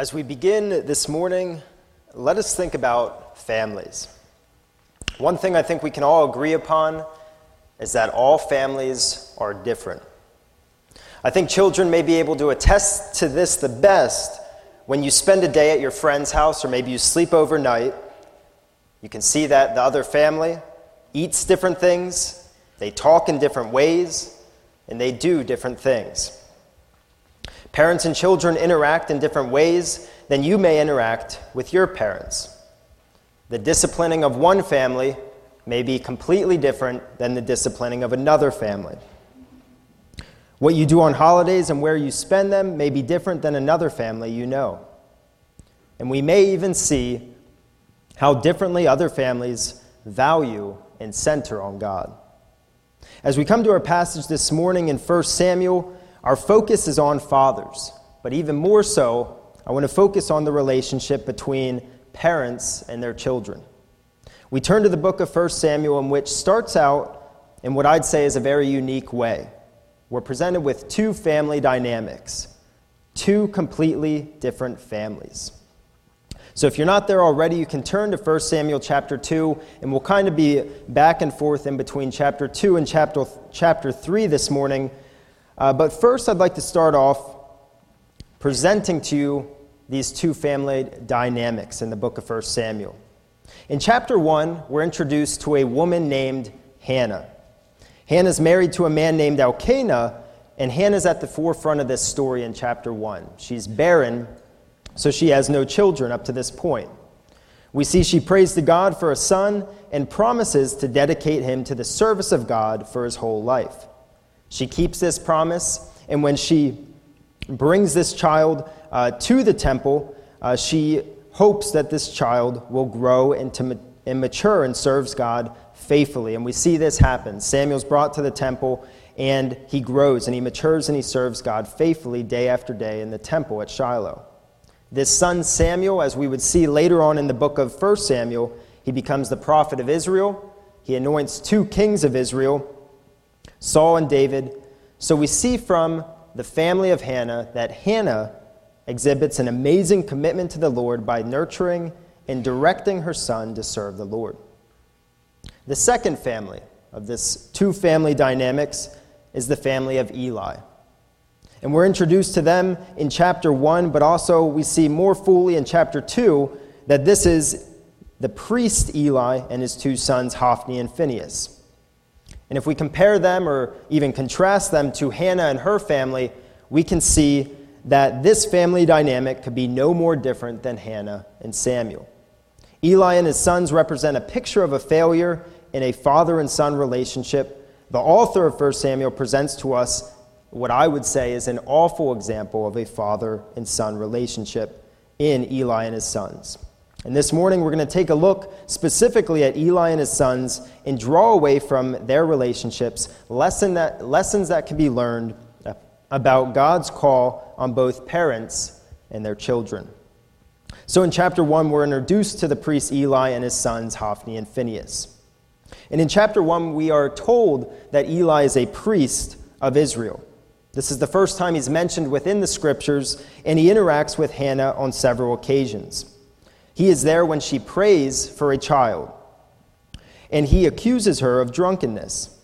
As we begin this morning, let us think about families. One thing I think we can all agree upon is that all families are different. I think children may be able to attest to this the best when you spend a day at your friend's house or maybe you sleep overnight. You can see that the other family eats different things, they talk in different ways, and they do different things. Parents and children interact in different ways than you may interact with your parents. The disciplining of one family may be completely different than the disciplining of another family. What you do on holidays and where you spend them may be different than another family you know. And we may even see how differently other families value and center on God. As we come to our passage this morning in 1 Samuel, our focus is on fathers, but even more so, I want to focus on the relationship between parents and their children. We turn to the book of 1 Samuel, in which starts out in what I'd say is a very unique way. We're presented with two family dynamics, two completely different families. So if you're not there already, you can turn to 1 Samuel chapter 2, and we'll kind of be back and forth in between chapter 2 and chapter 3 this morning. But first, I'd like to start off presenting to you these two family dynamics in the book of 1 Samuel. In chapter 1, we're introduced to a woman named Hannah. Hannah's married to a man named Elkanah, and Hannah's at the forefront of this story in chapter 1. She's barren, so she has no children up to this point. We see she prays to God for a son and promises to dedicate him to the service of God for his whole life. She keeps this promise, and when she brings this child to the temple, she hopes that this child will grow and mature and serves God faithfully. And we see this happen. Samuel's brought to the temple, and he grows, and he matures, and he serves God faithfully day after day in the temple at Shiloh. This son Samuel, as we would see later on in the book of 1 Samuel, he becomes the prophet of Israel. He anoints two kings of Israel, Saul and David. So we see from the family of Hannah that Hannah exhibits an amazing commitment to the Lord by nurturing and directing her son to serve the Lord. The second family of this two family dynamics is the family of Eli. And we're introduced to them in chapter 1, but also we see more fully in chapter 2 that this is the priest Eli and his two sons Hophni and Phinehas. And if we compare them or even contrast them to Hannah and her family, we can see that this family dynamic could be no more different than Hannah and Samuel. Eli and his sons represent a picture of a failure in a father and son relationship. The author of 1 Samuel presents to us what I would say is an awful example of a father and son relationship in Eli and his sons. And this morning, we're going to take a look specifically at Eli and his sons and draw away from their relationships lessons that can be learned about God's call on both parents and their children. So in chapter 1, we're introduced to the priest Eli and his sons, Hophni and Phinehas. And in chapter 1, we are told that Eli is a priest of Israel. This is the first time he's mentioned within the scriptures, and he interacts with Hannah on several occasions. He is there when she prays for a child, and he accuses her of drunkenness.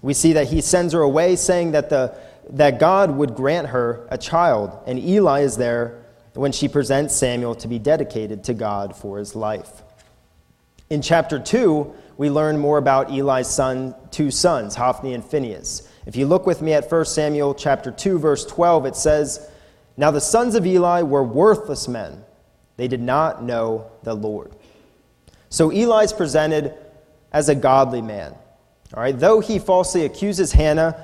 We see that he sends her away saying that God would grant her a child, and Eli is there when she presents Samuel to be dedicated to God for his life. In chapter 2, we learn more about Eli's two sons, Hophni and Phinehas. If you look with me at 1 Samuel chapter 2, verse 12, it says, "Now the sons of Eli were worthless men. They did not know the Lord." So Eli is presented as a godly man. All right, though he falsely accuses Hannah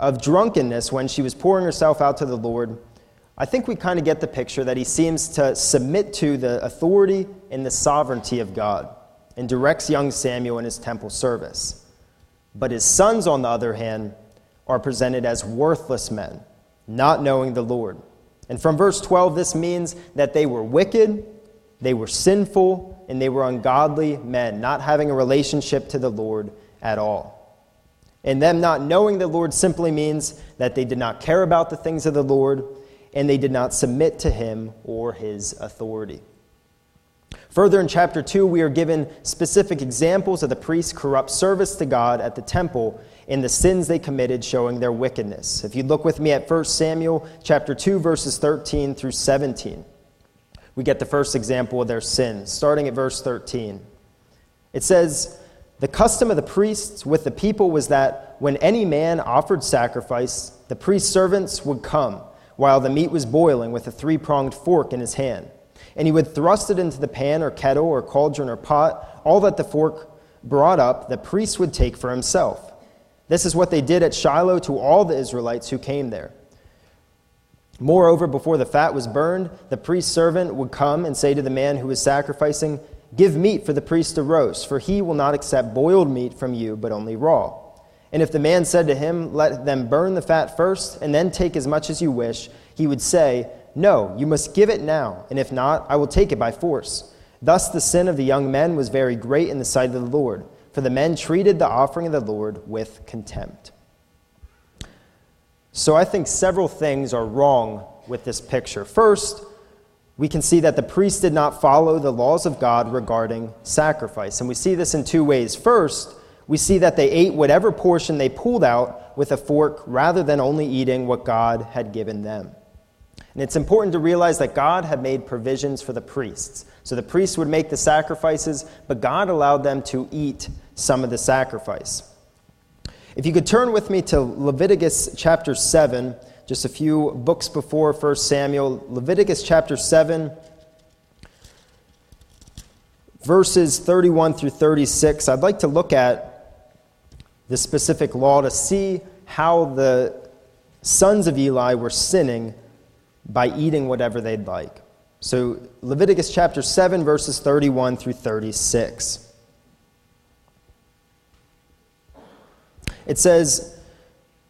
of drunkenness when she was pouring herself out to the Lord, I think we kind of get the picture that he seems to submit to the authority and the sovereignty of God and directs young Samuel in his temple service. But his sons, on the other hand, are presented as worthless men, not knowing the Lord. And from verse 12, this means that they were wicked, they were sinful, and they were ungodly men, not having a relationship to the Lord at all. And them not knowing the Lord simply means that they did not care about the things of the Lord, and they did not submit to him or his authority. Further in chapter 2, we are given specific examples of the priests' corrupt service to God at the temple and the sins they committed showing their wickedness. If you look with me at 1 Samuel chapter 2, verses 13 through 17, we get the first example of their sins, starting at verse 13. It says, "The custom of the priests with the people was that when any man offered sacrifice, the priest's servants would come while the meat was boiling with a three-pronged fork in his hand. And he would thrust it into the pan or kettle or cauldron or pot. All that the fork brought up, the priest would take for himself. This is what they did at Shiloh to all the Israelites who came there. Moreover, before the fat was burned, the priest's servant would come and say to the man who was sacrificing, 'Give meat for the priest to roast, for he will not accept boiled meat from you, but only raw.' And if the man said to him, 'Let them burn the fat first, and then take as much as you wish,' he would say, 'No, you must give it now, and if not, I will take it by force.' Thus the sin of the young men was very great in the sight of the Lord, for the men treated the offering of the Lord with contempt." So I think several things are wrong with this picture. First, we can see that the priests did not follow the laws of God regarding sacrifice, and we see this in two ways. First, we see that they ate whatever portion they pulled out with a fork rather than only eating what God had given them. And it's important to realize that God had made provisions for the priests. So the priests would make the sacrifices, but God allowed them to eat some of the sacrifice. If you could turn with me to Leviticus chapter 7, just a few books before 1 Samuel. Leviticus chapter 7, verses 31 through 36. I'd like to look at the specific law to see how the sons of Eli were sinning by eating whatever they'd like. So Leviticus chapter 7, verses 31 through 36. It says,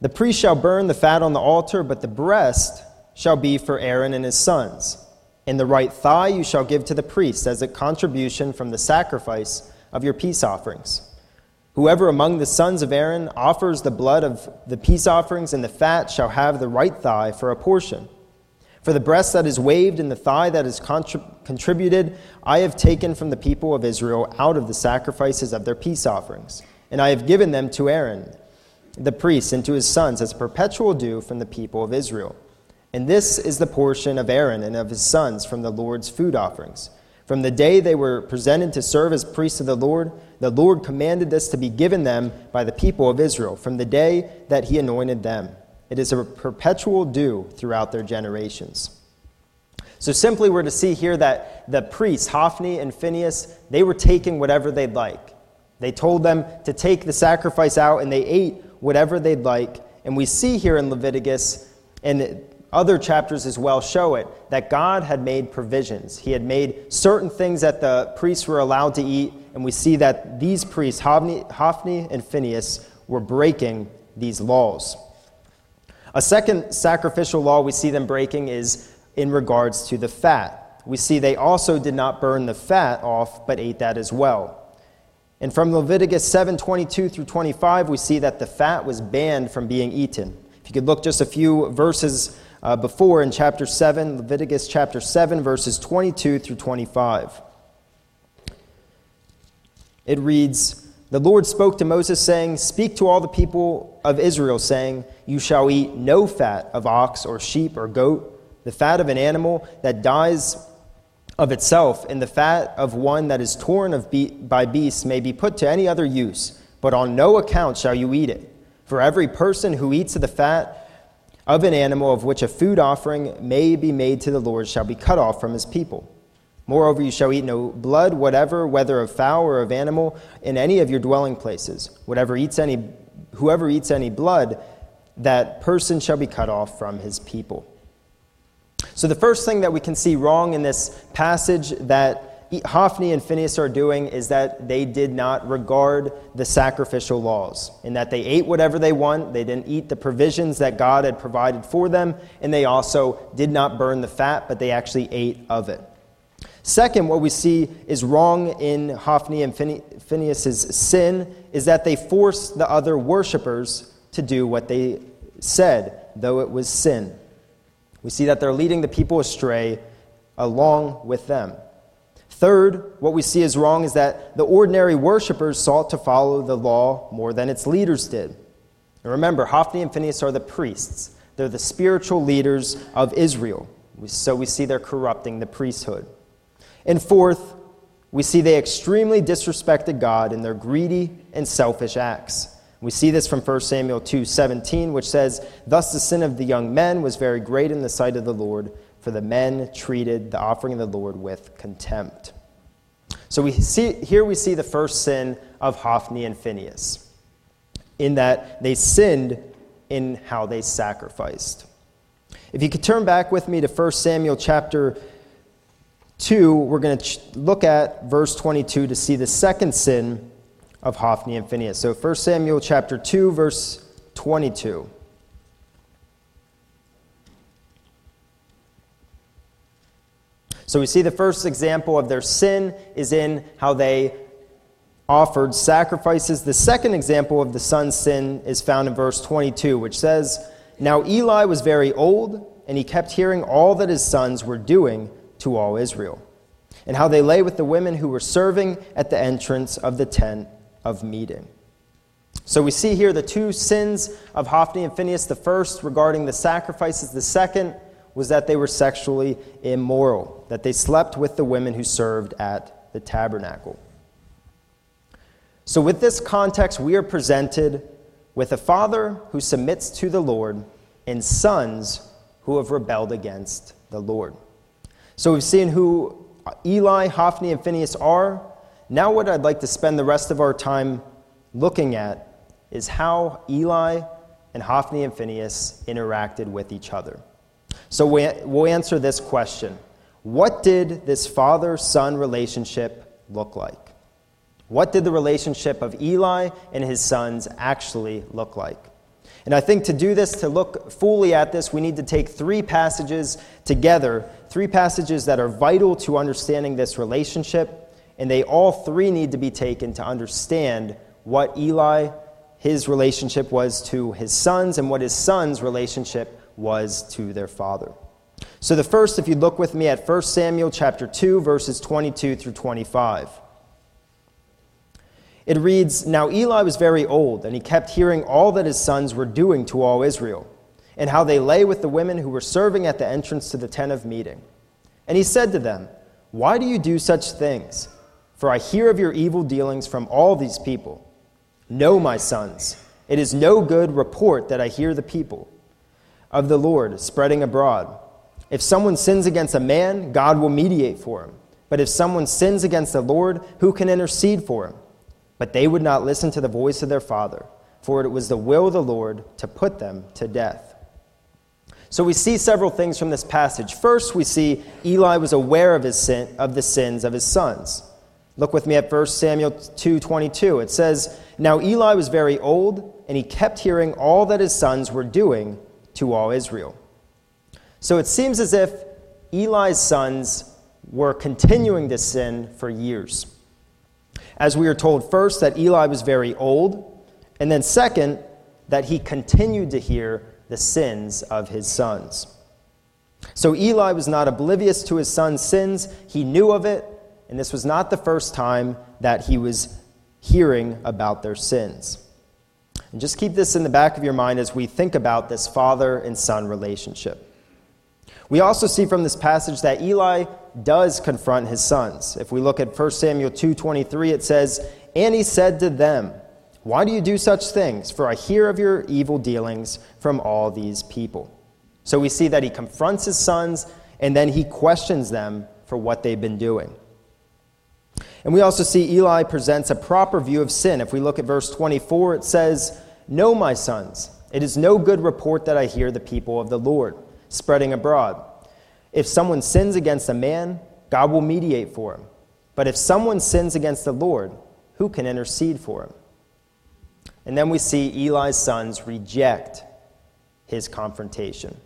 "The priest shall burn the fat on the altar, but the breast shall be for Aaron and his sons. And the right thigh you shall give to the priest as a contribution from the sacrifice of your peace offerings. Whoever among the sons of Aaron offers the blood of the peace offerings and the fat shall have the right thigh for a portion. For the breast that is waved and the thigh that is contributed, I have taken from the people of Israel out of the sacrifices of their peace offerings, and I have given them to Aaron, the priest, and to his sons as a perpetual due from the people of Israel. And this is the portion of Aaron and of his sons from the Lord's food offerings. From the day they were presented to serve as priests of the Lord commanded this to be given them by the people of Israel from the day that he anointed them. It is a perpetual due throughout their generations." So simply we're to see here that the priests, Hophni and Phinehas, they were taking whatever they'd like. They told them to take the sacrifice out, and they ate whatever they'd like. And we see here in Leviticus, and other chapters as well show it, that God had made provisions. He had made certain things that the priests were allowed to eat, and we see that these priests, Hophni and Phinehas, were breaking these laws. A second sacrificial law we see them breaking is in regards to the fat. We see they also did not burn the fat off, but ate that as well. And from Leviticus 7:22 through 25, we see that the fat was banned from being eaten. If you could look just a few verses before in chapter 7, Leviticus chapter 7, verses 22 through 25. It reads, "The Lord spoke to Moses, saying, 'Speak to all the people of Israel, saying, you shall eat no fat of ox or sheep or goat, the fat of an animal that dies of itself, and the fat of one that is torn by beasts may be put to any other use, but on no account shall you eat it. For every person who eats of the fat of an animal of which a food offering may be made to the Lord shall be cut off from his people. Moreover, you shall eat no blood whatever, whether of fowl or of animal, in any of your dwelling places. Whoever eats any blood, that person shall be cut off from his people." So the first thing that we can see wrong in this passage that Hophni and Phinehas are doing is that they did not regard the sacrificial laws, in that they ate whatever they want, they didn't eat the provisions that God had provided for them, and they also did not burn the fat, but they actually ate of it. Second, what we see is wrong in Hophni and Phinehas' sin is that they forced the other worshipers to do what they said, though it was sin. We see that they're leading the people astray along with them. Third, what we see is wrong is that the ordinary worshipers sought to follow the law more than its leaders did. And remember, Hophni and Phinehas are the priests. They're the spiritual leaders of Israel. So we see they're corrupting the priesthood. And fourth, we see they extremely disrespected God in their greedy and selfish acts. We see this from 1 Samuel 2:17, which says, "Thus the sin of the young men was very great in the sight of the Lord, for the men treated the offering of the Lord with contempt." So we see the first sin of Hophni and Phinehas, in that they sinned in how they sacrificed. If you could turn back with me to 1 Samuel chapter 2, we're going to look at verse 22 to see the second sin of Hophni and Phinehas. So 1 Samuel chapter 2, verse 22. So we see the first example of their sin is in how they offered sacrifices. The second example of the son's sin is found in verse 22, which says, "Now Eli was very old, and he kept hearing all that his sons were doing to all Israel, and how they lay with the women who were serving at the entrance of the tent of meeting." So we see here the two sins of Hophni and Phinehas, the first regarding the sacrifices, the second was that they were sexually immoral, that they slept with the women who served at the tabernacle. So with this context, we are presented with a father who submits to the Lord and sons who have rebelled against the Lord. So we've seen who Eli, Hophni, and Phinehas are. Now what I'd like to spend the rest of our time looking at is how Eli and Hophni and Phinehas interacted with each other. So we'll answer this question. What did this father-son relationship look like? What did the relationship of Eli and his sons actually look like? And I think to do this, to look fully at this, we need to take three passages together, three passages that are vital to understanding this relationship, and they all three need to be taken to understand what Eli, his relationship was to his sons, and what his sons' relationship was to their father. So the first, if you look with me at 1 Samuel chapter 2, verses 22 through 25. It reads, "Now Eli was very old, and he kept hearing all that his sons were doing to all Israel, and how they lay with the women who were serving at the entrance to the tent of meeting. And he said to them, 'Why do you do such things? For I hear of your evil dealings from all these people. No, my sons, it is no good report that I hear the people of the Lord spreading abroad. If someone sins against a man, God will mediate for him. But if someone sins against the Lord, who can intercede for him?' But they would not listen to the voice of their father, for it was the will of the Lord to put them to death." So we see several things from this passage. First, we see Eli was aware of his sin, of the sins of his sons. Look with me at 1 Samuel 2:22. It says, "Now Eli was very old, and he kept hearing all that his sons were doing to all Israel." So it seems as if Eli's sons were continuing this sin for years. As we are told first that Eli was very old, and then second, that he continued to hear the sins of his sons. So Eli was not oblivious to his son's sins. He knew of it, and this was not the first time that he was hearing about their sins. And just keep this in the back of your mind as we think about this father and son relationship. We also see from this passage that Eli does confront his sons. If we look at 1 Samuel 2:23, it says, "And he said to them, 'Why do you do such things? For I hear of your evil dealings from all these people.'" So we see that he confronts his sons, and then he questions them for what they've been doing. And we also see Eli presents a proper view of sin. If we look at verse 24, it says, "No, my sons, it is no good report that I hear the people of the Lord spreading abroad. If someone sins against a man, God will mediate for him. But if someone sins against the Lord, who can intercede for him?" And then we see Eli's sons reject his confrontation.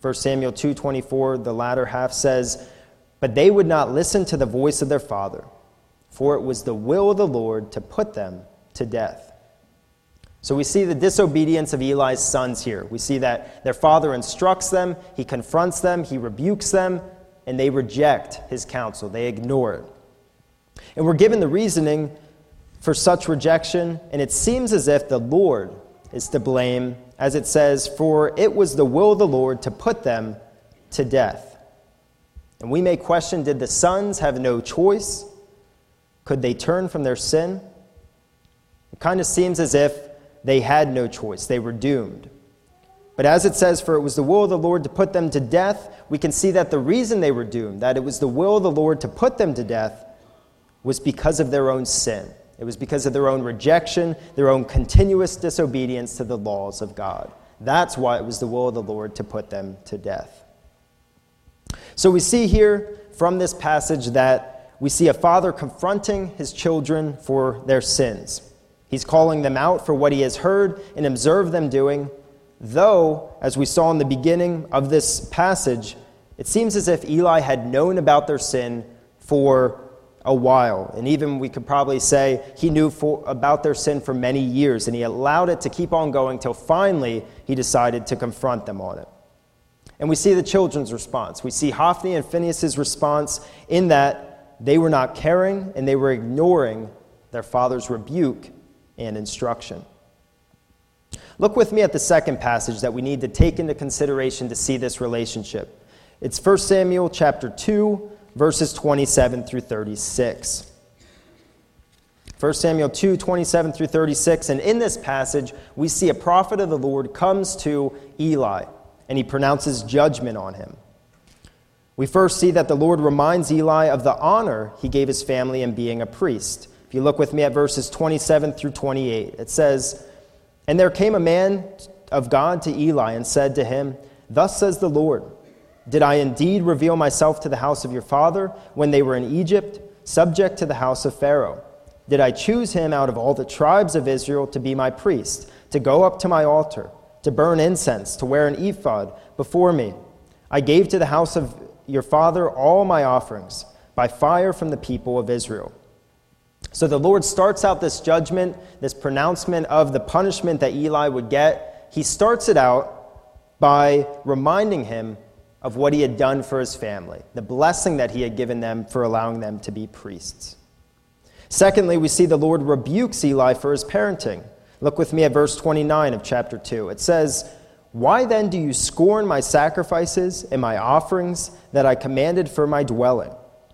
1 Samuel 2:24, the latter half says, "But they would not listen to the voice of their father, for it was the will of the Lord to put them to death." So we see the disobedience of Eli's sons here. We see that their father instructs them, he confronts them, he rebukes them, and they reject his counsel. They ignore it. And we're given the reasoning for such rejection, and it seems as if the Lord is to blame, as it says, for it was the will of the Lord to put them to death. And we may question, did the sons have no choice? Could they turn from their sin? It kind of seems as if they had no choice. They were doomed. But as it says, for it was the will of the Lord to put them to death, we can see that the reason they were doomed, that it was the will of the Lord to put them to death, was because of their own sin. It was because of their own rejection, their own continuous disobedience to the laws of God. That's why it was the will of the Lord to put them to death. So we see here from this passage that we see a father confronting his children for their sins. He's calling them out for what he has heard and observed them doing, though, as we saw in the beginning of this passage, it seems as if Eli had known about their sin for a while. And even we could probably say he knew about their sin for many years, and he allowed it to keep on going till finally he decided to confront them on it. And we see the children's response. We see Hophni and Phinehas' response in that they were not caring and they were ignoring their father's rebuke and instruction. Look with me at the second passage that we need to take into consideration to see this relationship. It's 1 Samuel chapter 2, verses 27 through 36. 1 Samuel 2, 27 through 36, and in this passage, we see a prophet of the Lord comes to Eli, and he pronounces judgment on him. We first see that the Lord reminds Eli of the honor he gave his family in being a priest. If you look with me at verses 27 through 28, it says, "And there came a man of God to Eli and said to him, 'Thus says the Lord, did I indeed reveal myself to the house of your father when they were in Egypt, subject to the house of Pharaoh? Did I choose him out of all the tribes of Israel to be my priest, to go up to my altar, to burn incense, to wear an ephod before me? I gave to the house of your father all my offerings by fire from the people of Israel.'" So the Lord starts out this judgment, this pronouncement of the punishment that Eli would get. He starts it out by reminding him of what he had done for his family, the blessing that he had given them for allowing them to be priests. Secondly, we see the Lord rebukes Eli for his parenting. Look with me at verse 29 of chapter 2. It says, "Why then do you scorn my sacrifices and my offerings that I commanded for my dwelling?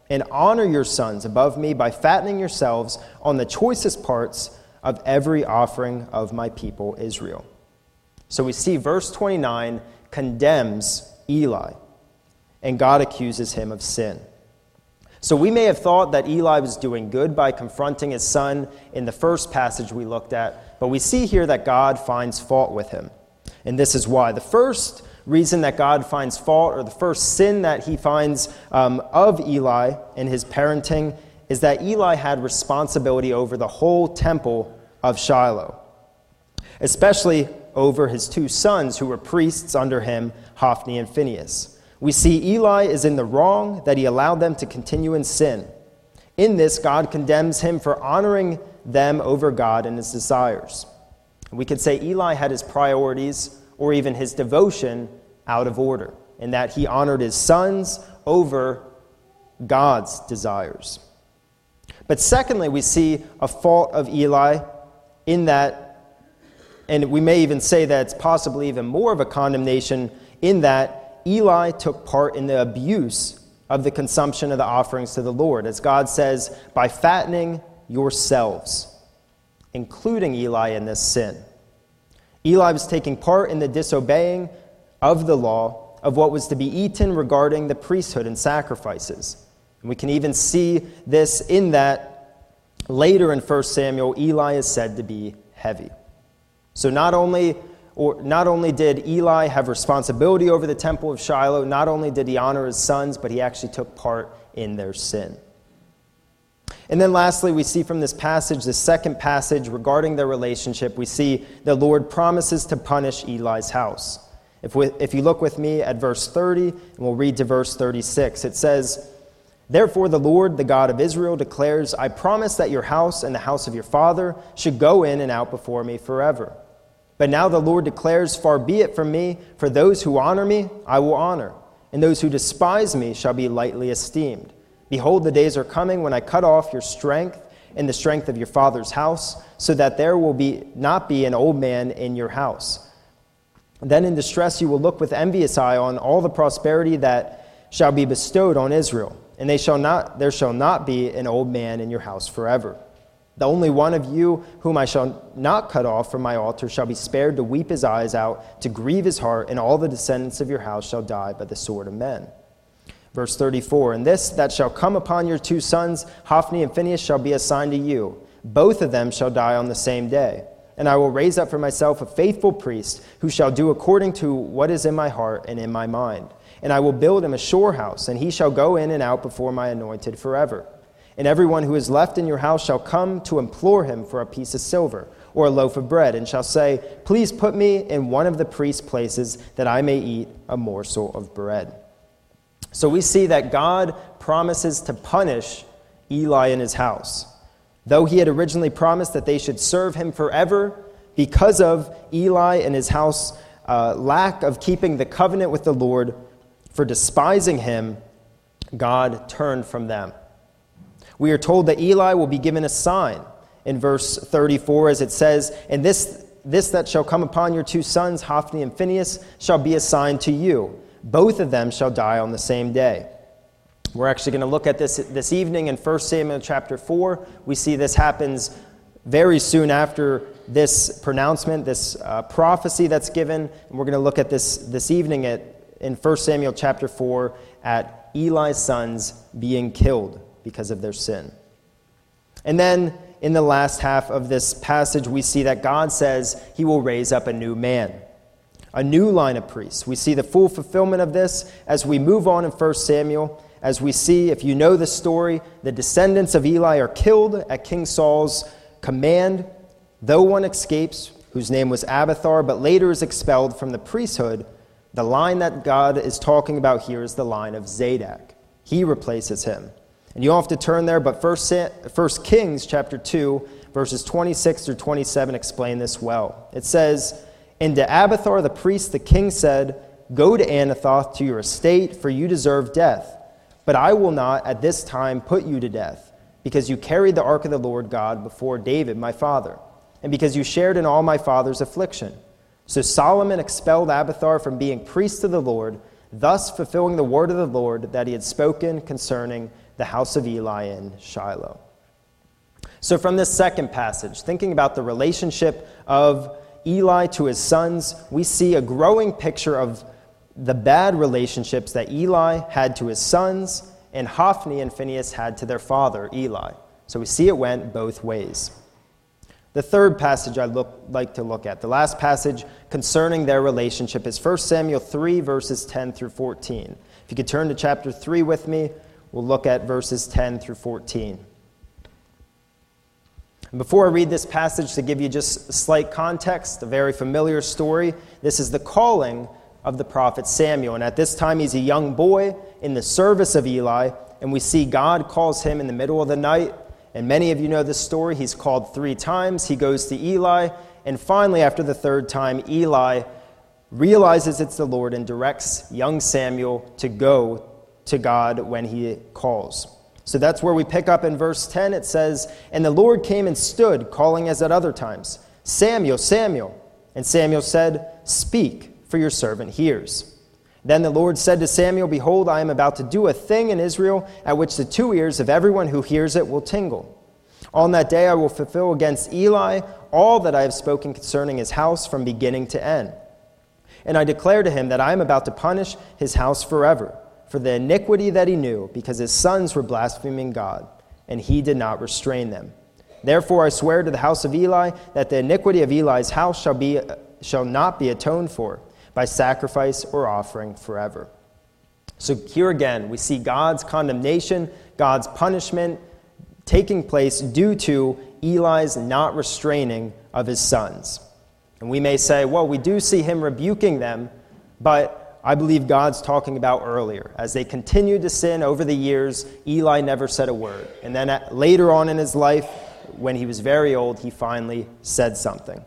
And honor your sons above me by fattening yourselves on the choicest parts of every offering of my people Israel." So we see verse 29 condemns Eli, and God accuses him of sin. So we may have thought that Eli was doing good by confronting his son in the first passage we looked at, but we see here that God finds fault with him. And this is why. The first reason that God finds fault, or the first sin that he finds of Eli in his parenting, is that Eli had responsibility over the whole temple of Shiloh, especially over his two sons who were priests under him, Hophni and Phinehas. We see Eli is in the wrong that he allowed them to continue in sin. In this, God condemns him for honoring them over God and his desires. We could say Eli had his priorities or even his devotion out of order, in that he honored his sons over God's desires. But secondly, we see a fault of Eli in that, and we may even say that it's possibly even more of a condemnation, in that Eli took part in the abuse of the consumption of the offerings to the Lord, as God says, by fattening yourselves, including Eli in this sin. Eli was taking part in the disobeying of the law of what was to be eaten regarding the priesthood and sacrifices. And we can even see this in that later in 1 Samuel, Eli is said to be heavy. So not only did Eli have responsibility over the temple of Shiloh, not only did he honor his sons, but he actually took part in their sin. And then lastly, we see from this passage, the second passage regarding their relationship, we see the Lord promises to punish Eli's house. If you look with me at verse 30, and we'll read to verse 36, it says, "Therefore the Lord, the God of Israel, declares, I promise that your house and the house of your father should go in and out before me forever. But now the Lord declares, far be it from me, for those who honor me I will honor, and those who despise me shall be lightly esteemed. Behold, the days are coming when I cut off your strength and the strength of your father's house, so that there will not be an old man in your house. Then in distress you will look with envious eye on all the prosperity that shall be bestowed on Israel, and there shall not be an old man in your house forever. The only one of you whom I shall not cut off from my altar shall be spared to weep his eyes out, to grieve his heart, and all the descendants of your house shall die by the sword of men. Verse 34, and this that shall come upon your two sons, Hophni and Phinehas, shall be a sign to you. Both of them shall die on the same day. And I will raise up for myself a faithful priest who shall do according to what is in my heart and in my mind. And I will build him a sure house, and he shall go in and out before my anointed forever. And everyone who is left in your house shall come to implore him for a piece of silver or a loaf of bread, and shall say, please put me in one of the priest's places that I may eat a morsel of bread. So we see that God promises to punish Eli and his house. Though he had originally promised that they should serve him forever, because of Eli and his house lack of keeping the covenant with the Lord, for despising him, God turned from them. We are told that Eli will be given a sign in verse 34, as it says, and this that shall come upon your two sons, Hophni and Phinehas, shall be a sign to you. Both of them shall die on the same day. We're actually going to look at this evening in 1 Samuel chapter 4. We see this happens very soon after this pronouncement, this prophecy that's given. And we're going to look at this evening in 1 Samuel chapter 4 at Eli's sons being killed because of their sin. And then in the last half of this passage, we see that God says he will raise up a new man, a new line of priests. We see the full fulfillment of this as we move on in 1 Samuel, as we see, if you know the story, the descendants of Eli are killed at King Saul's command, though one escapes, whose name was Abiathar, but later is expelled from the priesthood. The line that God is talking about here is the line of Zadok. He replaces him. And you don't have to turn there, but 1 Kings chapter 2, verses 26 through 27 explain this well. It says, and to Abiathar the priest the king said, go to Anathoth to your estate, for you deserve death. But I will not at this time put you to death, because you carried the ark of the Lord God before David my father, and because you shared in all my father's affliction. So Solomon expelled Abiathar from being priest to the Lord, thus fulfilling the word of the Lord that he had spoken concerning the house of Eli in Shiloh. So from this second passage, thinking about the relationship of Eli to his sons, we see a growing picture of the bad relationships that Eli had to his sons and Hophni and Phinehas had to their father, Eli. So we see it went both ways. The third passage I'd like to look at, the last passage concerning their relationship, is 1 Samuel 3, verses 10 through 14. If you could turn to chapter 3 with me, we'll look at verses 10 through 14. And before I read this passage, to give you just slight context, a very familiar story, this is the calling of the prophet Samuel. And at this time, he's a young boy in the service of Eli, and we see God calls him in the middle of the night. And many of you know this story. He's called 3 times. He goes to Eli, and finally, after the 3rd time, Eli realizes it's the Lord and directs young Samuel to go to God when he calls. So that's where we pick up in verse 10. It says, and the Lord came and stood, calling as at other times, Samuel, Samuel. And Samuel said, speak, for your servant hears. Then the Lord said to Samuel, behold, I am about to do a thing in Israel at which the 2 ears of everyone who hears it will tingle. On that day I will fulfill against Eli all that I have spoken concerning his house from beginning to end. And I declare to him that I am about to punish his house forever for the iniquity that he knew, because his sons were blaspheming God, and he did not restrain them. Therefore I swear to the house of Eli that the iniquity of Eli's house shall not be atoned for by sacrifice or offering forever. So here again, we see God's condemnation, God's punishment taking place due to Eli's not restraining of his sons. And we may say, well, we do see him rebuking them, but I believe God's talking about earlier. As they continued to sin over the years, Eli never said a word. And then later on in his life, when he was very old, he finally said something.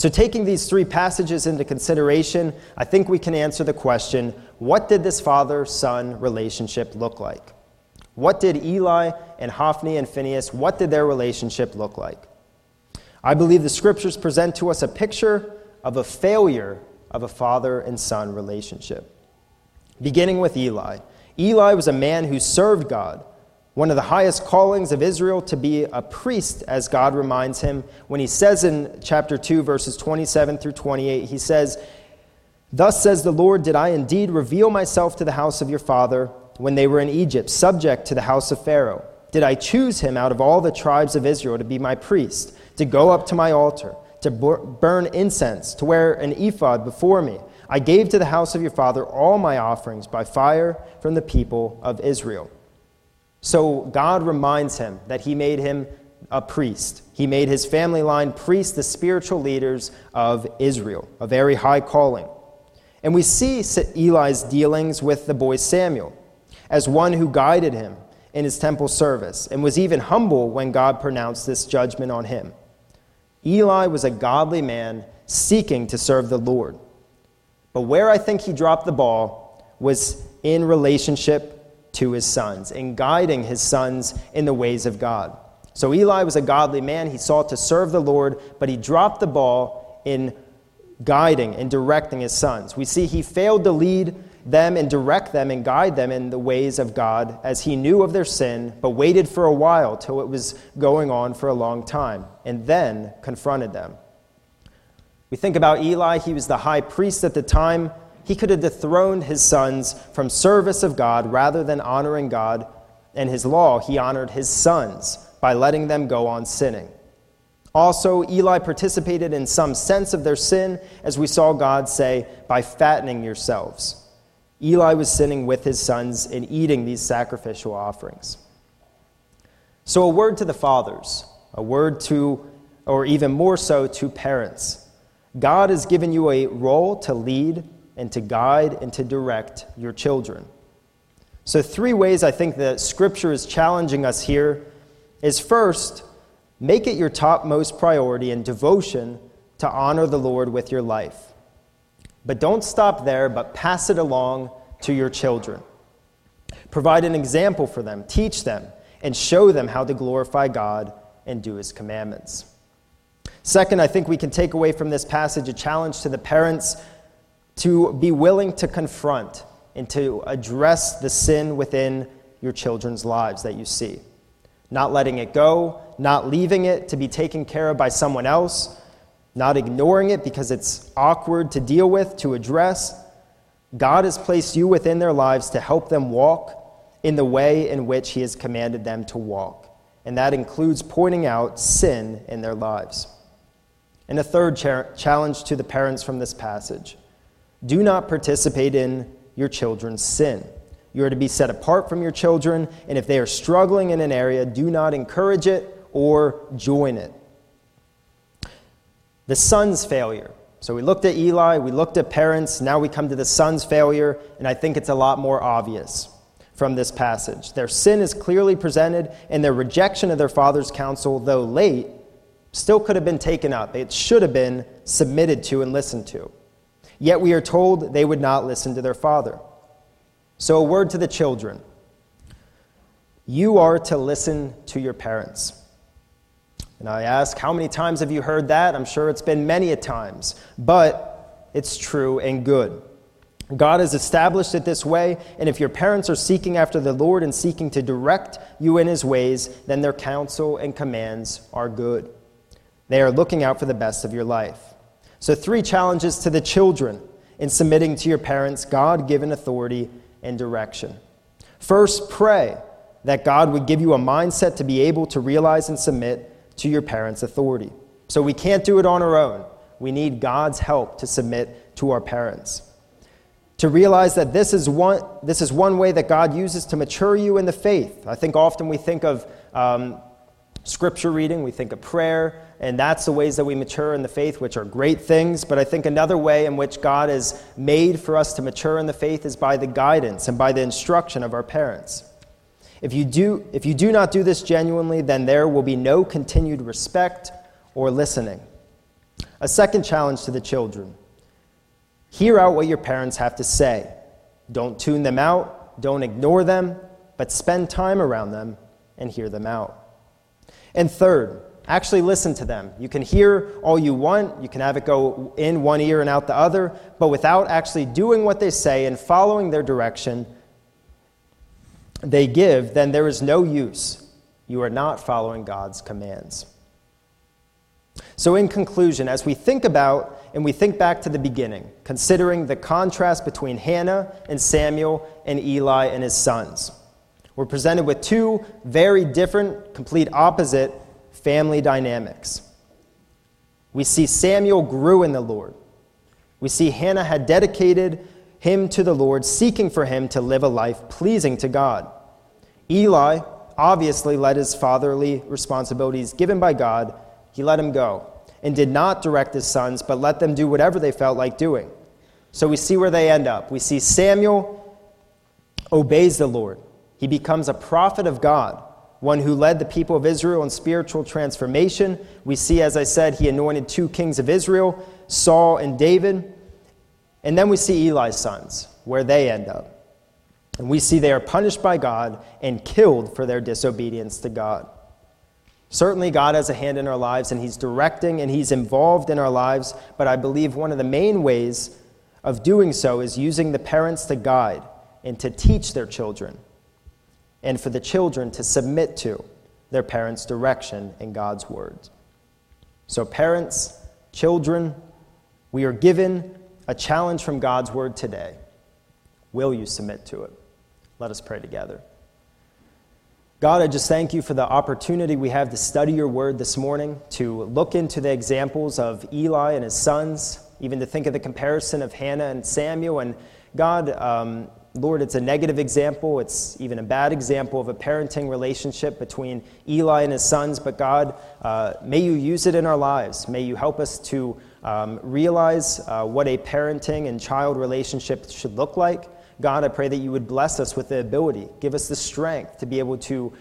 So taking these three passages into consideration, I think we can answer the question, what did this father-son relationship look like? What did Eli and Hophni and Phinehas, what did their relationship look like? I believe the scriptures present to us a picture of a failure of a father and son relationship. Beginning with Eli. Eli was a man who served God, one of the highest callings of Israel to be a priest, as God reminds him. When he says in chapter 2, verses 27 through 28, he says, "Thus says the Lord, did I indeed reveal myself to the house of your father when they were in Egypt, subject to the house of Pharaoh? Did I choose him out of all the tribes of Israel to be my priest, to go up to my altar, to burn incense, to wear an ephod before me? I gave to the house of your father all my offerings by fire from the people of Israel." So God reminds him that he made him a priest. He made his family line priests, the spiritual leaders of Israel, a very high calling. And we see Eli's dealings with the boy Samuel as one who guided him in his temple service and was even humble when God pronounced this judgment on him. Eli was a godly man seeking to serve the Lord. But where I think he dropped the ball was in relationship to his sons and guiding his sons in the ways of God. So Eli was a godly man. He sought to serve the Lord, but he dropped the ball in guiding and directing his sons. We see he failed to lead them and direct them and guide them in the ways of God as he knew of their sin, but waited for a while till it was going on for a long time and then confronted them. We think about Eli. He was the high priest at the time. He could have dethroned his sons from service of God rather than honoring God and his law. He honored his sons by letting them go on sinning. Also, Eli participated in some sense of their sin, as we saw God say, by fattening yourselves. Eli was sinning with his sons and eating these sacrificial offerings. So a word to the fathers, a word to, or even more so, to parents. God has given you a role to lead and to guide and to direct your children. So three ways I think that Scripture is challenging us here is, first, make it your topmost priority and devotion to honor the Lord with your life. But don't stop there, but pass it along to your children. Provide an example for them, teach them, and show them how to glorify God and do His commandments. Second, I think we can take away from this passage a challenge to the parents to be willing to confront and to address the sin within your children's lives that you see. Not letting it go, not leaving it to be taken care of by someone else, not ignoring it because it's awkward to deal with, to address. God has placed you within their lives to help them walk in the way in which He has commanded them to walk. And that includes pointing out sin in their lives. And a third challenge to the parents from this passage. Do not participate in your children's sin. You are to be set apart from your children, and if they are struggling in an area, do not encourage it or join it. The son's failure. So we looked at Eli, we looked at parents, now we come to the son's failure, and I think it's a lot more obvious from this passage. Their sin is clearly presented, and their rejection of their father's counsel, though late, still could have been taken up. It should have been submitted to and listened to. Yet we are told they would not listen to their father. So a word to the children. You are to listen to your parents. And I ask, how many times have you heard that? I'm sure it's been many a times. But it's true and good. God has established it this way, and if your parents are seeking after the Lord and seeking to direct you in His ways, then their counsel and commands are good. They are looking out for the best of your life. So three challenges to the children in submitting to your parents' God-given authority and direction. First, pray that God would give you a mindset to be able to realize and submit to your parents' authority. So we can't do it on our own. We need God's help to submit to our parents. To realize that this is one way that God uses to mature you in the faith. I think often we think of Scripture reading, we think of prayer, and that's the ways that we mature in the faith, which are great things. But I think another way in which God has made for us to mature in the faith is by the guidance and by the instruction of our parents. If you do not do this genuinely, then there will be no continued respect or listening. A second challenge to the children. Hear out what your parents have to say. Don't tune them out, don't ignore them, but spend time around them and hear them out. And third, actually listen to them. You can hear all you want, you can have it go in one ear and out the other, but without actually doing what they say and following their direction they give, then there is no use. You are not following God's commands. So in conclusion, as we think about and we think back to the beginning, considering the contrast between Hannah and Samuel and Eli and his sons, we're presented with two very different, complete opposite family dynamics. We see Samuel grew in the Lord. We see Hannah had dedicated him to the Lord, seeking for him to live a life pleasing to God. Eli obviously let his fatherly responsibilities given by God, he let him go, and did not direct his sons, but let them do whatever they felt like doing. So we see where they end up. We see Samuel obeys the Lord. He becomes a prophet of God, one who led the people of Israel in spiritual transformation. We see, as I said, he anointed two kings of Israel, Saul and David. And then we see Eli's sons, where they end up. And we see they are punished by God and killed for their disobedience to God. Certainly God has a hand in our lives, and he's directing and he's involved in our lives, but I believe one of the main ways of doing so is using the parents to guide and to teach their children, and for the children to submit to their parents' direction in God's word. So parents, children, we are given a challenge from God's word today. Will you submit to it? Let us pray together. God, I just thank you for the opportunity we have to study your word this morning, to look into the examples of Eli and his sons, even to think of the comparison of Hannah and Samuel. And God, Lord, it's a negative example. It's even a bad example of a parenting relationship between Eli and his sons. But God, may you use it in our lives. May you help us to realize what a parenting and child relationship should look like. God, I pray that you would bless us with the ability, give us the strength to be able to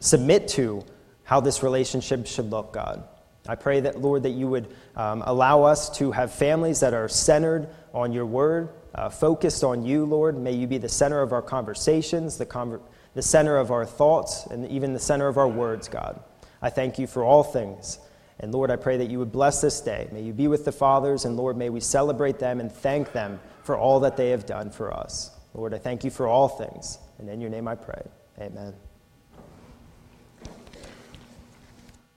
submit to how this relationship should look, God. I pray that, Lord, that you would allow us to have families that are centered on your word, focused on you, Lord. May you be the center of our conversations, the center of our thoughts, and even the center of our words, God. I thank you for all things. And, Lord, I pray that you would bless this day. May you be with the fathers, and, Lord, may we celebrate them and thank them for all that they have done for us. Lord, I thank you for all things. And in your name I pray. Amen.